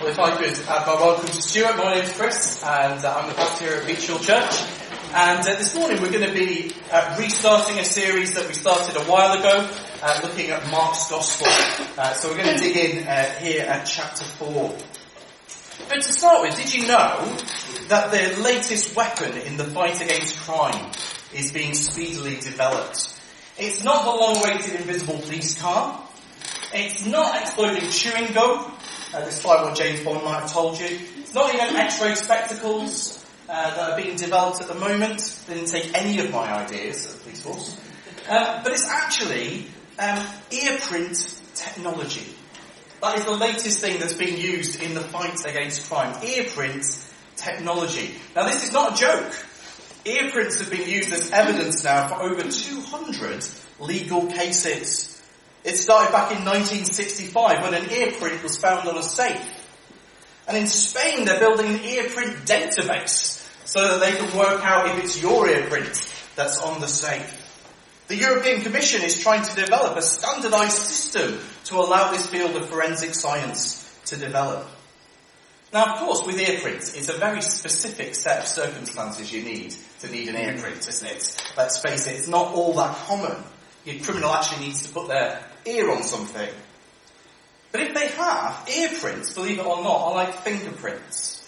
Well, if I could, welcome to Stuart. My name's Chris, and I'm the pastor here at Beach Hill Church. And this morning we're going to be restarting a series that we started a while ago, looking at Mark's Gospel. So we're going to dig in here at chapter 4. But to start with, did you know that the latest weapon in the fight against crime is being speedily developed? It's not the long-awaited invisible police car. It's not exploding chewing gum, despite what James Bond might have told you. It's not even x-ray spectacles that are being developed at the moment. They didn't take any of my ideas at the police force. But it's actually earprint technology. That is the latest thing that's being used in the fight against crime. Earprint technology. Now, this is not a joke. Earprints have been used as evidence now for over 200 legal cases. It started back in 1965 when an earprint was found on a safe. And in Spain, they're building an earprint database so that they can work out if it's your earprint that's on the safe. The European Commission is trying to develop a standardised system to allow this field of forensic science to develop. Now, of course, with earprints, it's a very specific set of circumstances you need to need an earprint, isn't it? Let's face it, it's not all that common. Your criminal actually needs to put their ear on something. But if they have, earprints, believe it or not, are like fingerprints.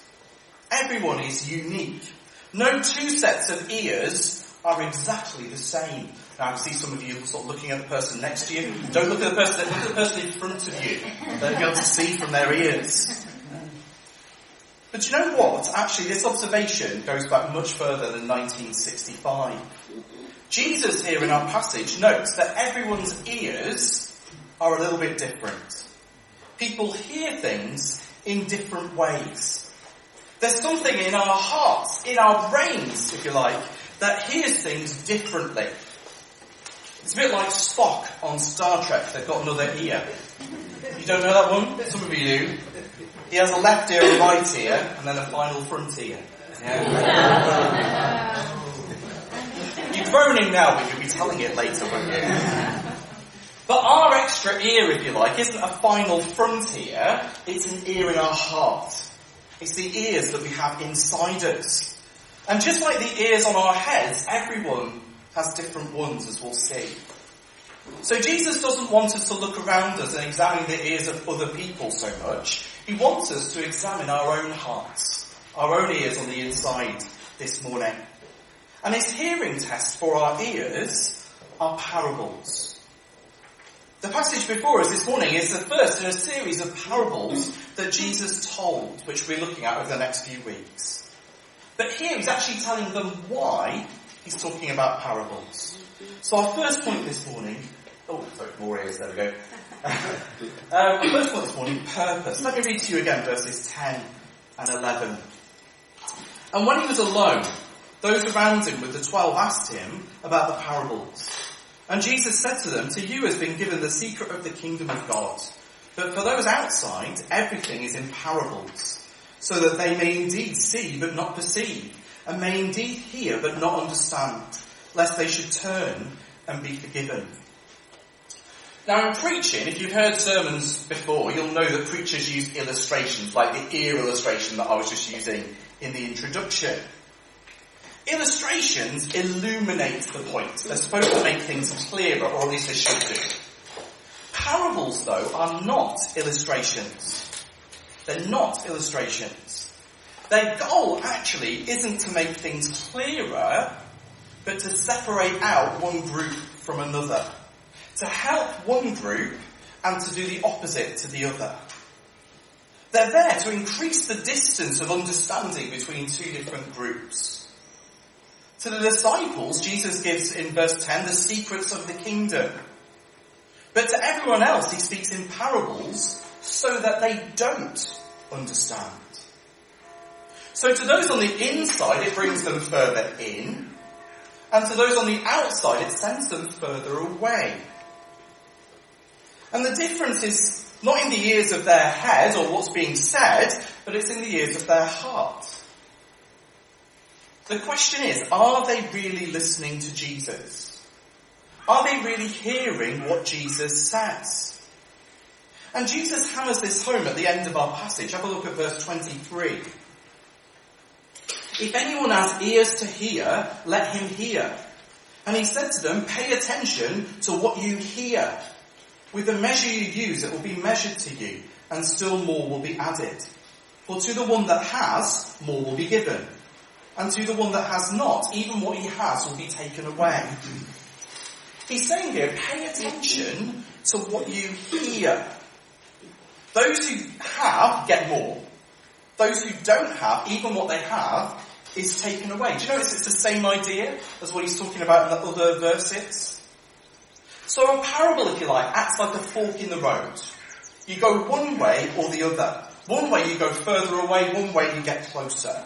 Everyone is unique. No two sets of ears are exactly the same. Now, I see some of you sort of looking at the person next to you. Don't look at the person, look at the person in front of you. They'll be able to see from their ears. But you know what? Actually, this observation goes back much further than 1965. Jesus here in our passage notes that everyone's ears are a little bit different. People hear things in different ways. There's something in our hearts, in our brains, if you like, that hears things differently. It's a bit like Spock on Star Trek. They've got another ear. You don't know that one? Some of you do. He has a left ear, a right ear, and then a final front ear. Yeah. You've thrown him now, but you'll be telling it later, won't you? But our extra ear, if you like, isn't a final frontier, it's an ear in our heart. It's the ears that we have inside us. And just like the ears on our heads, everyone has different ones, as we'll see. So Jesus doesn't want us to look around us and examine the ears of other people so much. He wants us to examine our own hearts, our own ears on the inside this morning. And his hearing test for our ears are parables. The passage before us this morning is the first in a series of parables that Jesus told, which we're looking at over the next few weeks. But here he's actually telling them why he's talking about parables. So our first point this morning... Oh, sorry, more ears, there we go. Our first point this morning, purpose. Let me read to you again verses 10 and 11. And when he was alone... Those around him with the 12 asked him about the parables. And Jesus said to them, "To you has been given the secret of the kingdom of God. But for those outside, everything is in parables, so that they may indeed see but not perceive, and may indeed hear but not understand, lest they should turn and be forgiven." Now in preaching, if you've heard sermons before, you'll know that preachers use illustrations, like the ear illustration that I was just using in the introduction. Illustrations illuminate the point. They're supposed to make things clearer, or at least they should do. Parables, though, are not illustrations. They're not illustrations. Their goal, actually, isn't to make things clearer, but to separate out one group from another. To help one group, and to do the opposite to the other. They're there to increase the distance of understanding between two different groups. To the disciples, Jesus gives in verse 10 the secrets of the kingdom. But to everyone else, he speaks in parables so that they don't understand. So to those on the inside, it brings them further in. And to those on the outside, it sends them further away. And the difference is not in the ears of their head or what's being said, but it's in the ears of their heart. The question is, are they really listening to Jesus? Are they really hearing what Jesus says? And Jesus hammers this home at the end of our passage. Have a look at verse 23. If anyone has ears to hear, let him hear. And he said to them, pay attention to what you hear. With the measure you use, it will be measured to you, and still more will be added. For to the one that has, more will be given. And to the one that has not, even what he has will be taken away. He's saying here, pay attention to what you hear. Those who have get more. Those who don't have, even what they have, is taken away. Do you notice it's the same idea as what he's talking about in the other verses? So a parable, if you like, acts like a fork in the road. You go one way or the other. One way you go further away, one way you get closer.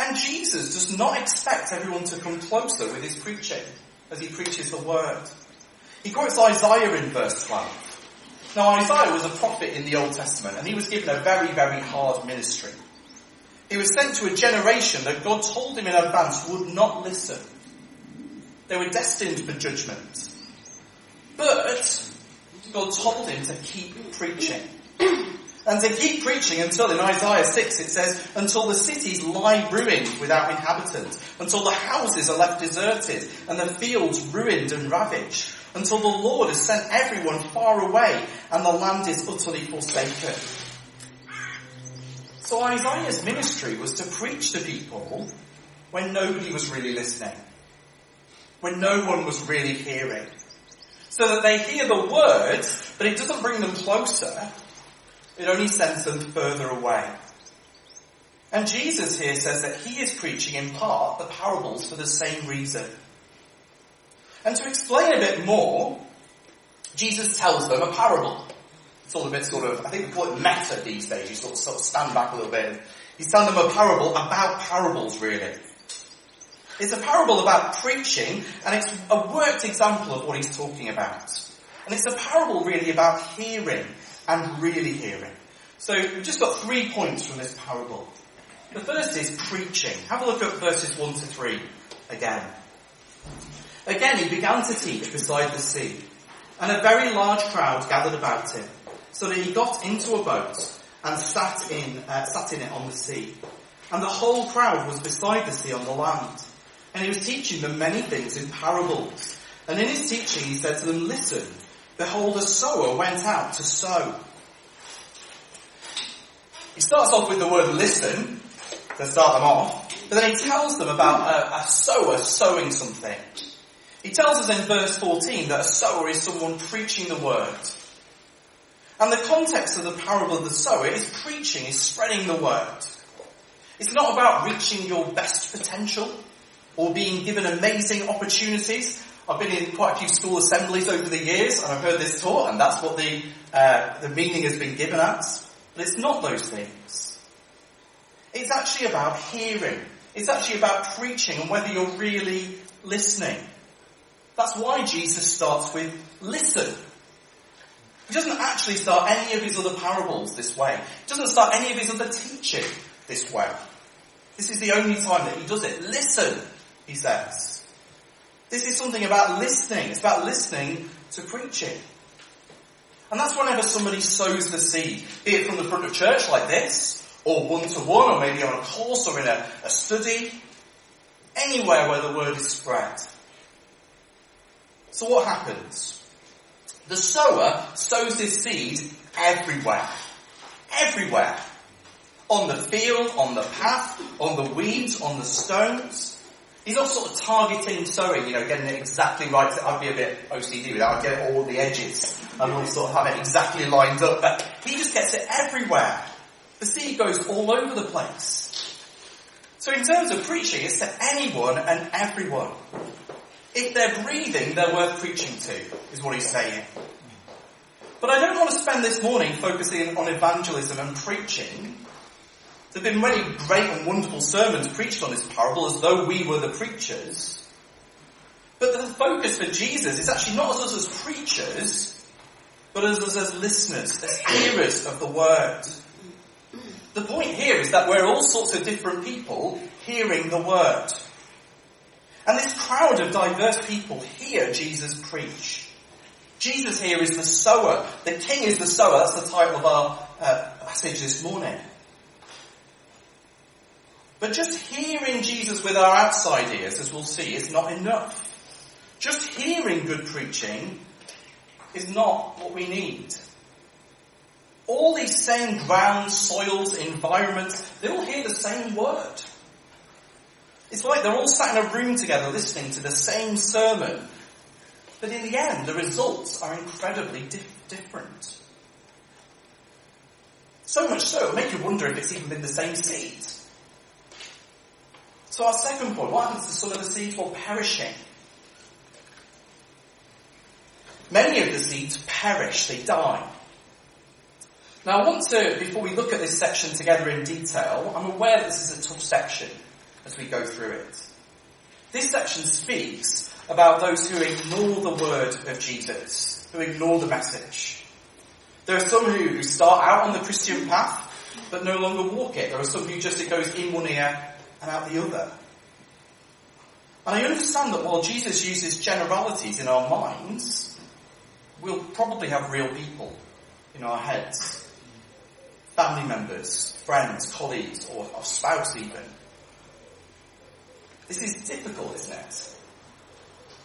And Jesus does not expect everyone to come closer with his preaching, as he preaches the word. He quotes Isaiah in verse 12. Now, Isaiah was a prophet in the Old Testament, and he was given a very, very hard ministry. He was sent to a generation that God told him in advance would not listen. They were destined for judgment. But God told him to keep preaching. And to keep preaching until, in Isaiah 6, it says, until the cities lie ruined without inhabitants, until the houses are left deserted, and the fields ruined and ravaged, until the Lord has sent everyone far away, and the land is utterly forsaken. So Isaiah's ministry was to preach to people when nobody was really listening, when no one was really hearing, so that they hear the words, but it doesn't bring them closer, it only sends them further away. And Jesus here says that he is preaching in part the parables for the same reason. And to explain a bit more, Jesus tells them a parable. It's all a bit sort of, I think we call it meta these days. You sort of stand back a little bit. He's telling them a parable about parables, really. It's a parable about preaching, and it's a worked example of what he's talking about. And it's a parable really about hearing and really hearing. So we've just got 3 points from this parable. The first is preaching. Have a look at verses 1 to 3 again. Again, he began to teach beside the sea, and a very large crowd gathered about him, so that he got into a boat and sat in it on the sea. And the whole crowd was beside the sea on the land, and he was teaching them many things in parables. And in his teaching he said to them, listen, behold, a sower went out to sow. He starts off with the word listen, to start them off, but then he tells them about a sower sowing something. He tells us in verse 14 that a sower is someone preaching the word. And the context of the parable of the sower is preaching, is spreading the word. It's not about reaching your best potential or being given amazing opportunities. I've been in quite a few school assemblies over the years, and I've heard this taught, and that's what the meaning has been given at. But it's not those things. It's actually about hearing. It's actually about preaching and whether you're really listening. That's why Jesus starts with, listen. He doesn't actually start any of his other parables this way. He doesn't start any of his other teaching this way. This is the only time that he does it. Listen, he says. This is something about listening. It's about listening to preaching. And that's whenever somebody sows the seed, be it from the front of church like this, or one-to-one, or maybe on a course or in a study, anywhere where the word is spread. So what happens? The sower sows his seed everywhere. Everywhere. On the field, on the path, on the weeds, on the stones. He's not sort of targeting sowing, getting it exactly right. I'd be a bit OCD with that. I'd get all the edges and I'd sort of have it exactly lined up. But he just gets it everywhere. The seed goes all over the place. So in terms of preaching, it's to anyone and everyone. If they're breathing, they're worth preaching to, is what he's saying. But I don't want to spend this morning focusing on evangelism and preaching. There have been many great and wonderful sermons preached on this parable as though we were the preachers. But the focus for Jesus is actually not us as preachers, but as us as listeners, as hearers of the word. The point here is that we're all sorts of different people hearing the word. And this crowd of diverse people hear Jesus preach. Jesus here is the sower. The king is the sower. That's the title of our passage this morning. But just hearing Jesus with our outside ears, as we'll see, is not enough. Just hearing good preaching is not what we need. All these same grounds, soils, environments, they all hear the same word. It's like they're all sat in a room together listening to the same sermon. But in the end, the results are incredibly different. So much so, it'll make you wonder if it's even been the same seed. So our second point, what happens to some of the seeds while perishing? Many of the seeds perish, they die. Now I want to, before we look at this section together in detail, I'm aware that this is a tough section as we go through it. This section speaks about those who ignore the word of Jesus, who ignore the message. There are some who start out on the Christian path, but no longer walk it. There are some who just, it goes in one ear and out the other. And I understand that while Jesus uses generalities in our minds, we'll probably have real people in our heads. Family members, friends, colleagues, or our spouse even. This is difficult, isn't it?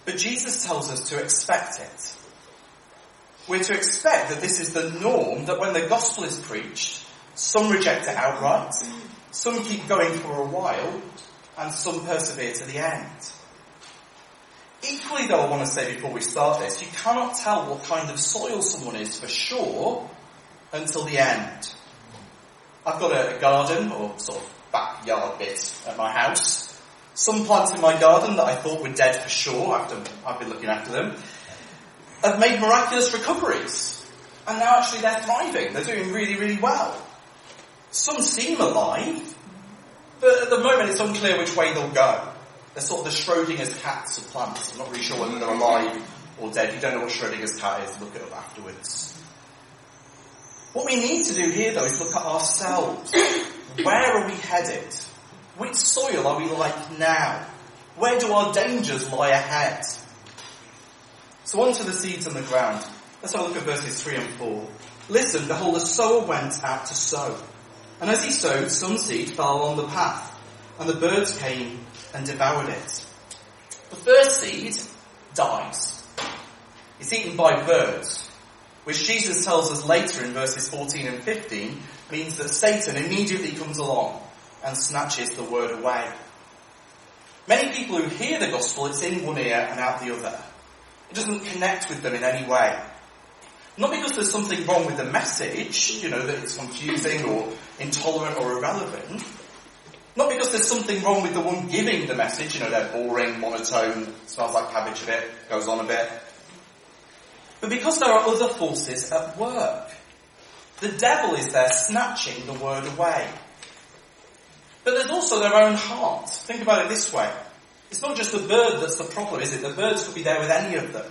But Jesus tells us to expect it. We're to expect that this is the norm, that when the gospel is preached, some reject it outright, some keep going for a while, and some persevere to the end. Equally, though, I want to say before we start this, you cannot tell what kind of soil someone is for sure until the end. I've got a garden, or sort of backyard bit, at my house. Some plants in my garden that I thought were dead for sure, after I've been looking after them, have made miraculous recoveries. And now actually they're thriving. They're doing really, really well. Some seem alive, but at the moment it's unclear which way they'll go. They're sort of the Schrodinger's cats of plants. I'm not really sure whether they're alive or dead. You don't know what Schrodinger's cat is. Look it up afterwards. What we need to do here, though, is look at ourselves. Where are we headed? Which soil are we like now? Where do our dangers lie ahead? So on to the seeds on the ground. Let's have a look at verses 3 and 4. Listen, behold, the sower went out to sow. And as he sowed, some seed fell on the path, and the birds came and devoured it. The first seed dies. It's eaten by birds, which Jesus tells us later in verses 14 and 15 means that Satan immediately comes along and snatches the word away. Many people who hear the gospel, it's in one ear and out the other. It doesn't connect with them in any way. Not because there's something wrong with the message, you know, that it's confusing or intolerant or irrelevant. Not because there's something wrong with the one giving the message, you know, they're boring, monotone, smells like cabbage a bit, goes on a bit. But because there are other forces at work. The devil is there snatching the word away. But there's also their own heart. Think about it this way. It's not just the bird that's the problem, is it? The birds could be there with any of them.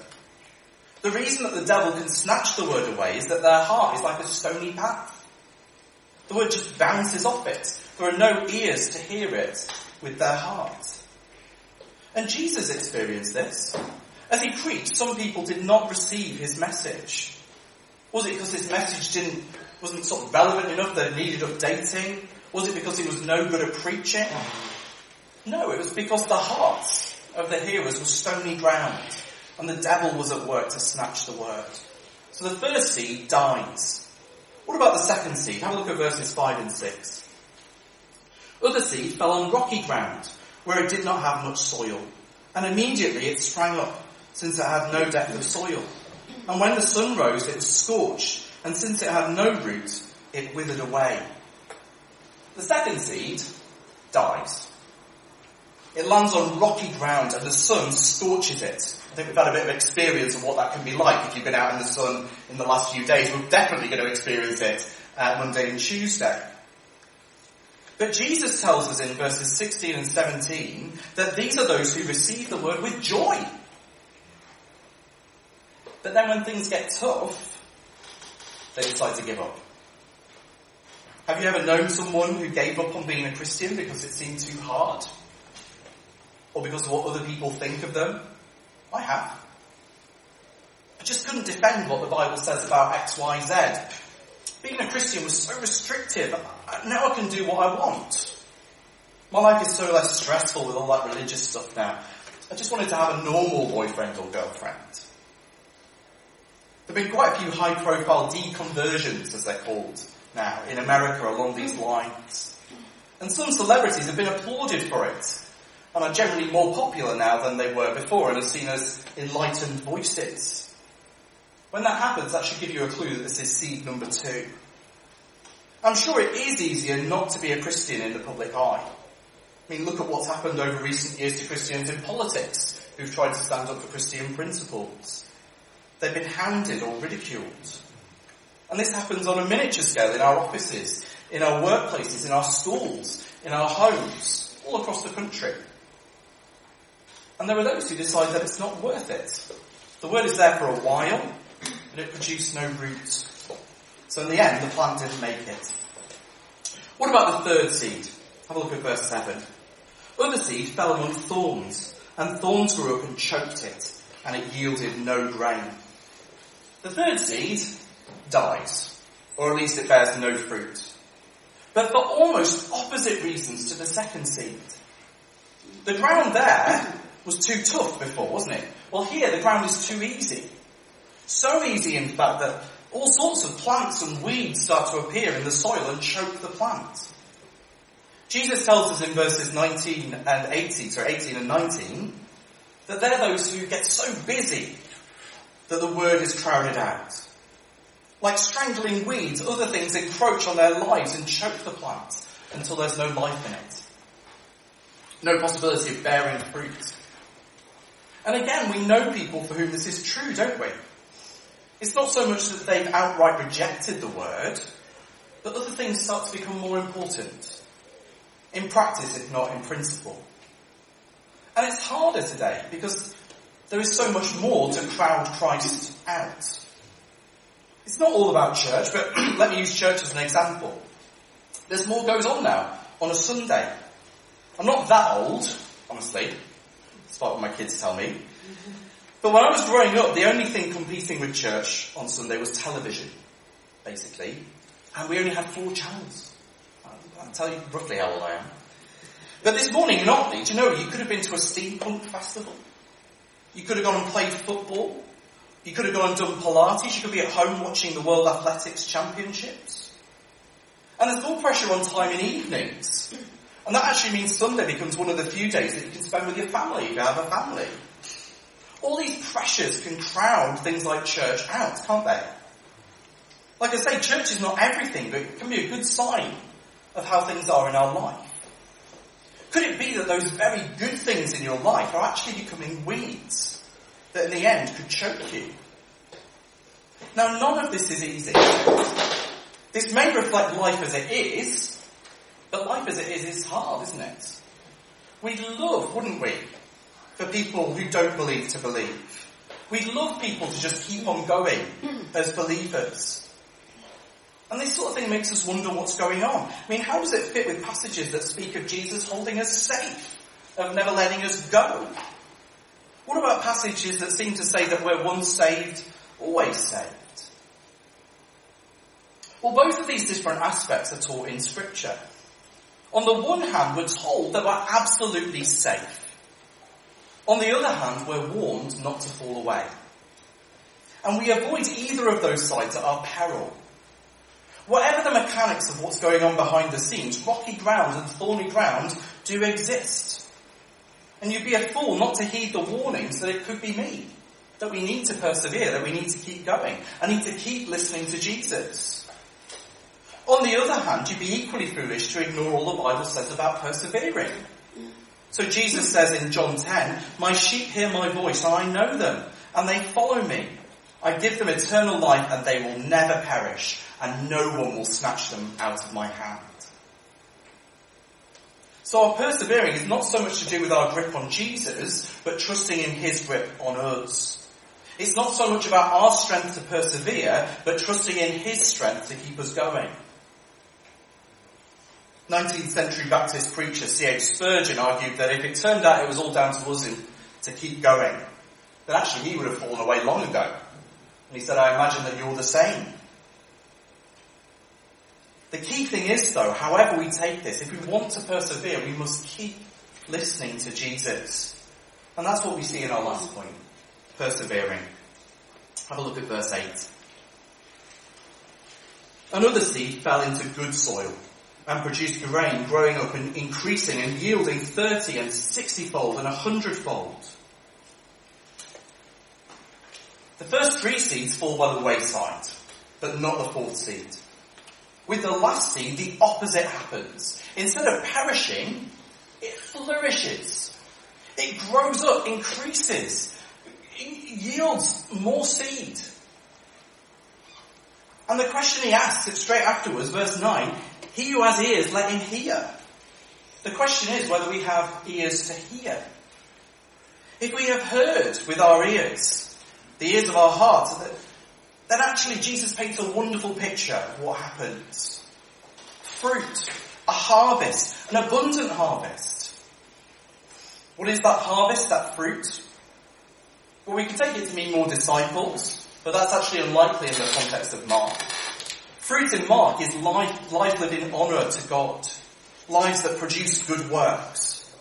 The reason that the devil can snatch the word away is that their heart is like a stony path. The word just bounces off it. There are no ears to hear it with their heart. And Jesus experienced this. As he preached, some people did not receive his message. Was it because his message wasn't sort of relevant enough that it needed updating? Was it because he was no good at preaching? No, it was because the hearts of the hearers were stony ground and the devil was at work to snatch the word. So the first seed dies. What about the second seed? Have a look at verses 5 and 6. Other seed fell on rocky ground where it did not have much soil, and immediately it sprang up since it had no depth of soil. And when the sun rose it was scorched, and since it had no root it withered away. The second seed dies. It lands on rocky ground and the sun scorches it. I think we've had a bit of experience of what that can be like if you've been out in the sun in the last few days. We're definitely going to experience it Monday and Tuesday. But Jesus tells us in verses 16 and 17 that these are those who receive the word with joy. But then when things get tough, they decide to give up. Have you ever known someone who gave up on being a Christian because it seemed too hard? Or because of what other people think of them? I have. just couldn't defend what the Bible says about X, Y, Z. Being a Christian was so restrictive. Now I can do what I want. My life is so less stressful with all that religious stuff now. I just wanted to have a normal boyfriend or girlfriend. There have been quite a few high-profile deconversions, as they're called now, in America along these lines. And some celebrities have been applauded for it, and are generally more popular now than they were before, and are seen as enlightened voices. When that happens, that should give you a clue that this is seed number 2. I'm sure it is easier not to be a Christian in the public eye. I mean, look at what's happened over recent years to Christians in politics, who've tried to stand up for Christian principles. They've been hounded or ridiculed. And this happens on a miniature scale in our offices, in our workplaces, in our schools, in our homes, all across the country. And there are those who decide that it's not worth it. The word is there for a while, but it produced no root. So in the end, the plant didn't make it. What about the third seed? Have a look at verse 7. Other seed fell among thorns, and thorns grew up and choked it, and it yielded no grain. The third seed dies, or at least it bears no fruit. But for almost opposite reasons to the second seed. The ground there was too tough before, wasn't it? Well, here the ground is too easy. So easy, in fact, that all sorts of plants and weeds start to appear in the soil and choke the plant. Jesus tells us in verses 18 and 19, that they're those who get so busy that the word is crowded out. Like strangling weeds, other things encroach on their lives and choke the plant until there's no life in it. No possibility of bearing fruit. And again, we know people for whom this is true, don't we? It's not so much that they've outright rejected the word, but other things start to become more important. In practice, if not in principle. And it's harder today because there is so much more to crowd Christ out. It's not all about church, but let me use church as an example. There's more goes on now on a Sunday. I'm not that old, honestly, despite what my kids tell me. But when I was growing up, the only thing competing with church on Sunday was television, basically. And we only had 4 channels. I'll tell you roughly how old I am. But this morning in Otley, do you know, you could have been to a steampunk festival. You could have gone and played football. You could have gone and done Pilates. You could be at home watching the World Athletics Championships. And there's more pressure on time in evenings. And that actually means Sunday becomes one of the few days that you can spend with your family, if you have a family. All these pressures can crowd things like church out, can't they? Like I say, church is not everything, but it can be a good sign of how things are in our life. Could it be that those very good things in your life are actually becoming weeds that in the end could choke you? Now, none of this is easy. This may reflect life as it is, but life as it is hard, isn't it? We'd love, wouldn't we, for people who don't believe to believe. We'd love people to just keep on going as believers. And this sort of thing makes us wonder what's going on. I mean, how does it fit with passages that speak of Jesus holding us safe, of never letting us go? What about passages that seem to say that we're once saved, always saved? Well, both of these different aspects are taught in Scripture. On the one hand, we're told that we're absolutely safe. On the other hand, we're warned not to fall away. And we avoid either of those sides at our peril. Whatever the mechanics of what's going on behind the scenes, rocky ground and thorny ground do exist. And you'd be a fool not to heed the warnings that it could be me, that we need to persevere, that we need to keep going. I need to keep listening to Jesus. On the other hand, you'd be equally foolish to ignore all the Bible says about persevering. So Jesus says in John 10, "My sheep hear my voice, and I know them, and they follow me. I give them eternal life, and they will never perish, and no one will snatch them out of my hand." So our persevering is not so much to do with our grip on Jesus, but trusting in his grip on us. It's not so much about our strength to persevere, but trusting in his strength to keep us going. 19th century Baptist preacher C.H. Spurgeon argued that if it turned out it was all down to us to keep going, then actually he would have fallen away long ago. He said, I imagine that you're the same. The key thing is, though, however we take this, if we want to persevere, we must keep listening to Jesus. And that's what we see in our last point, persevering. Have a look at verse 8. Another seed fell into good soil and produced grain, growing up and increasing and yielding 30 and 60-fold and 100-fold. The first three seeds fall by the wayside, but not the fourth seed. With the last seed, the opposite happens. Instead of perishing, it flourishes. It grows up, increases, yields more seed. And the question he asks, it's straight afterwards, verse 9, he who has ears, let him hear. The question is whether we have ears to hear. If we have heard with our ears, the ears of our heart, then actually Jesus paints a wonderful picture of what happens. Fruit, a harvest, an abundant harvest. What is that harvest, that fruit? Well, we can take it to mean more disciples, but that's actually unlikely in the context of Mark. Fruit in Mark is life lived in honour to God, lives that produce good works.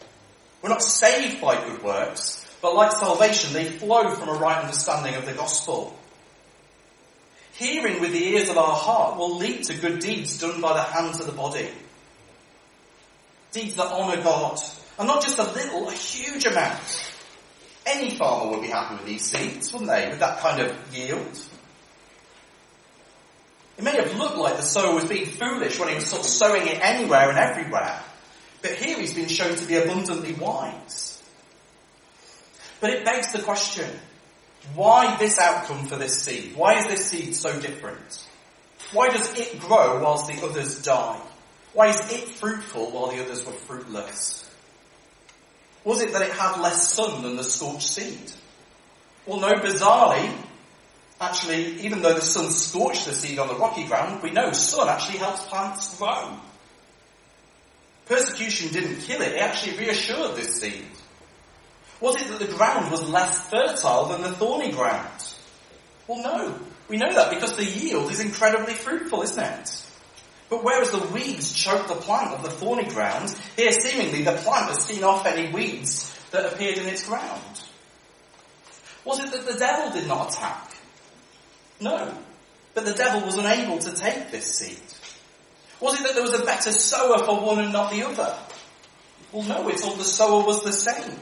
We're not saved by good works, but like salvation, they flow from a right understanding of the gospel. Hearing with the ears of our heart will lead to good deeds done by the hands of the body. Deeds that honour God, and not just a little, a huge amount. Any farmer would be happy with these seeds, wouldn't they, with that kind of yield? It may have looked like the sower was being foolish when he was sort of sowing it anywhere and everywhere, but here he's been shown to be abundantly wise. But it begs the question, why this outcome for this seed? Why is this seed so different? Why does it grow whilst the others die? Why is it fruitful while the others were fruitless? Was it that it had less sun than the scorched seed? Well, no, bizarrely, actually, even though the sun scorched the seed on the rocky ground, we know sun actually helps plants grow. Persecution didn't kill it, it actually reassured this seed. Was it that the ground was less fertile than the thorny ground? Well, no. We know that because the yield is incredibly fruitful, isn't it? But whereas the weeds choked the plant of the thorny ground, here seemingly the plant has seen off any weeds that appeared in its ground. Was it that the devil did not attack? No. But the devil was unable to take this seed. Was it that there was a better sower for one and not the other? Well, no, it's all the sower was the same.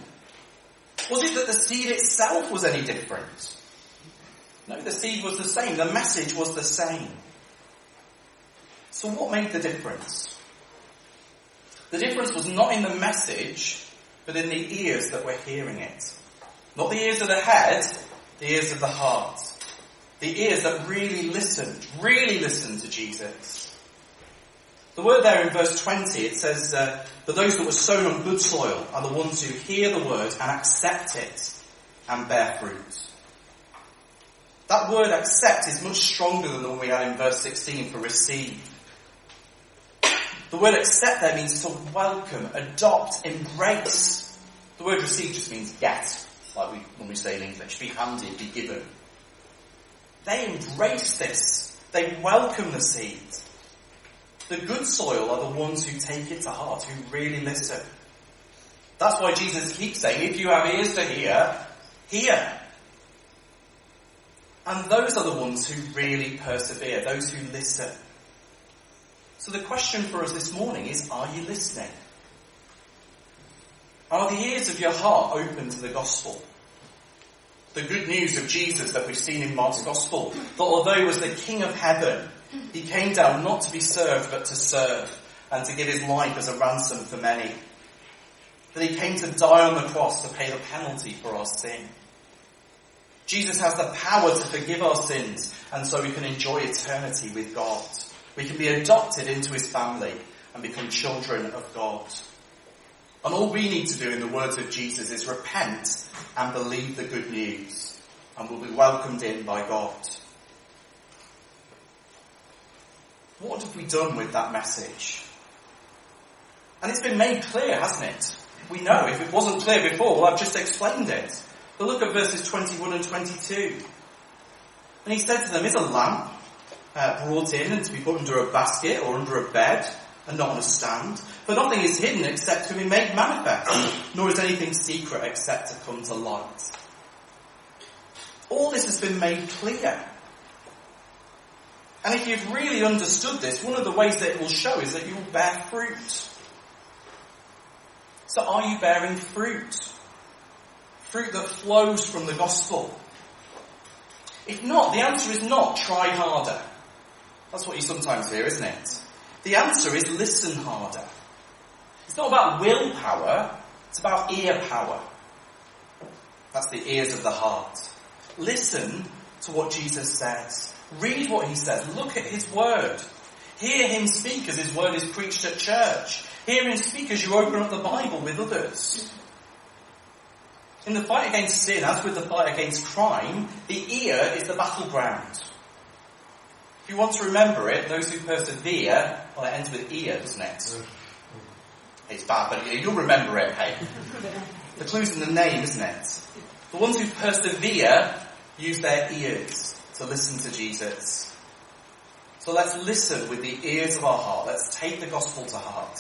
Was it that the seed itself was any different? No, the seed was the same. The message was the same. So what made the difference? The difference was not in the message, but in the ears that were hearing it. Not the ears of the head, the ears of the heart. The ears that really listened to Jesus. The word there in verse 20, it says, but those that were sown on good soil are the ones who hear the word and accept it and bear fruit. That word accept is much stronger than the one we had in verse 16 for receive. The word accept there means to welcome, adopt, embrace. The word receive just means get, like when we say in English, be handed, be given. They embrace this. They welcome the seed. The good soil are the ones who take it to heart, who really listen. That's why Jesus keeps saying, if you have ears to hear, hear. And those are the ones who really persevere, those who listen. So the question for us this morning is, are you listening? Are the ears of your heart open to the gospel? The good news of Jesus that we've seen in Mark's Gospel, that although he was the King of Heaven, he came down not to be served but to serve and to give his life as a ransom for many. That he came to die on the cross to pay the penalty for our sin. Jesus has the power to forgive our sins, and so we can enjoy eternity with God. We can be adopted into his family and become children of God. And all we need to do in the words of Jesus is repent and believe the good news, and we'll be welcomed in by God. What have we done with that message? And it's been made clear, hasn't it? We know, if it wasn't clear before, well, I've just explained it. But look at verses 21 and 22. And he said to them, is a lamp brought in and to be put under a basket or under a bed and not on a stand? For nothing is hidden except to be made manifest, nor is anything secret except to come to light. All this has been made clear. And if you've really understood this, one of the ways that it will show is that you will bear fruit. So are you bearing fruit? Fruit that flows from the gospel? If not, the answer is not try harder. That's what you sometimes hear, isn't it? The answer is listen harder. It's not about willpower, it's about ear power. That's the ears of the heart. Listen to what Jesus says. Read what he says. Look at his word. Hear him speak as his word is preached at church. Hear him speak as you open up the Bible with others. In the fight against sin, as with the fight against crime, the ear is the battleground. If you want to remember it, those who persevere, well, it ends with ear, doesn't it? It's bad, but you'll remember it, hey? The clue's in the name, isn't it? The ones who persevere use their ears to listen to Jesus. So let's listen with the ears of our heart. Let's take the gospel to heart.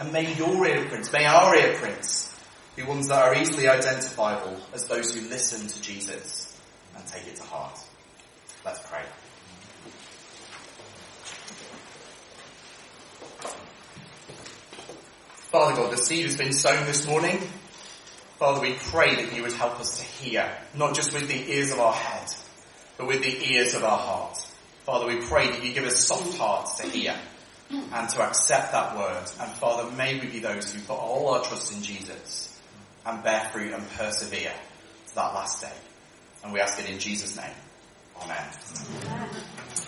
And may your earprints, may our earprints, be ones that are easily identifiable as those who listen to Jesus and take it to heart. Let's pray. Father God, the seed has been sown this morning. Father, we pray that you would help us to hear, not just with the ears of our head, but with the ears of our heart. Father, we pray that you give us soft hearts to hear and to accept that word. And Father, may we be those who put all our trust in Jesus and bear fruit and persevere to that last day. And we ask it in Jesus' name. Amen. Amen.